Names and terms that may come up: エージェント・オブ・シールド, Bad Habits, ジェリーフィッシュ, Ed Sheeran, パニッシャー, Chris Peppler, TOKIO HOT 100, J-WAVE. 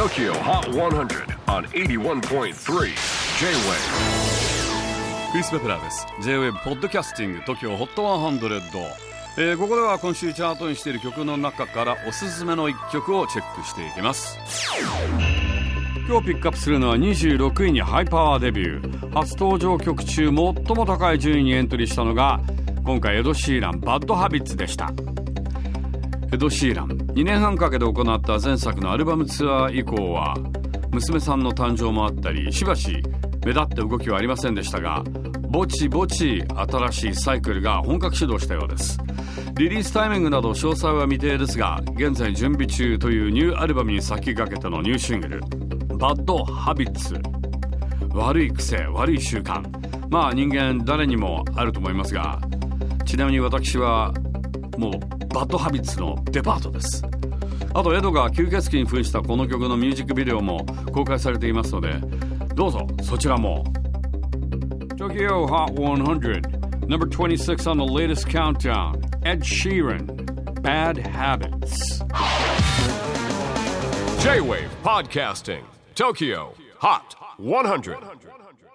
TOKIO HOT 100 on 81.3 J-WAVE クリス・ペプラーです。 J-WAVE ポッドキャスティング TOKIO HOT 100、ここでは今週チャートにしている曲の中からおすすめの1曲をチェックしていきます。今日ピックアップするのは26位にハイパワーデビュー。初登場曲中最も高い順位にエントリーしたのが今回エド・シーラン、Bad Habits でした。エド・シーラン、2年半かけて行った前作のアルバムツアー以降は娘さんの誕生もあったりしばし目立った動きはありませんでしたが、ぼちぼち新しいサイクルが本格始動したようです。リリースタイミングなど詳細は未定ですが、現在準備中というニューアルバムに先駆けてのニューシングルBad Habits、 悪い癖、悪い習慣、人間誰にもあると思いますが、ちなみに私はもうバッドハビッツのデパートです。あとエドが吸血鬼に扮したこの曲のミュージックビデオも公開されていますので、どうぞそちらも。 TOKIO HOT 100 Number 26 on the latest countdown, Ed Sheeran, Bad Habits. J-Wave Podcasting, TOKIO HOT 100.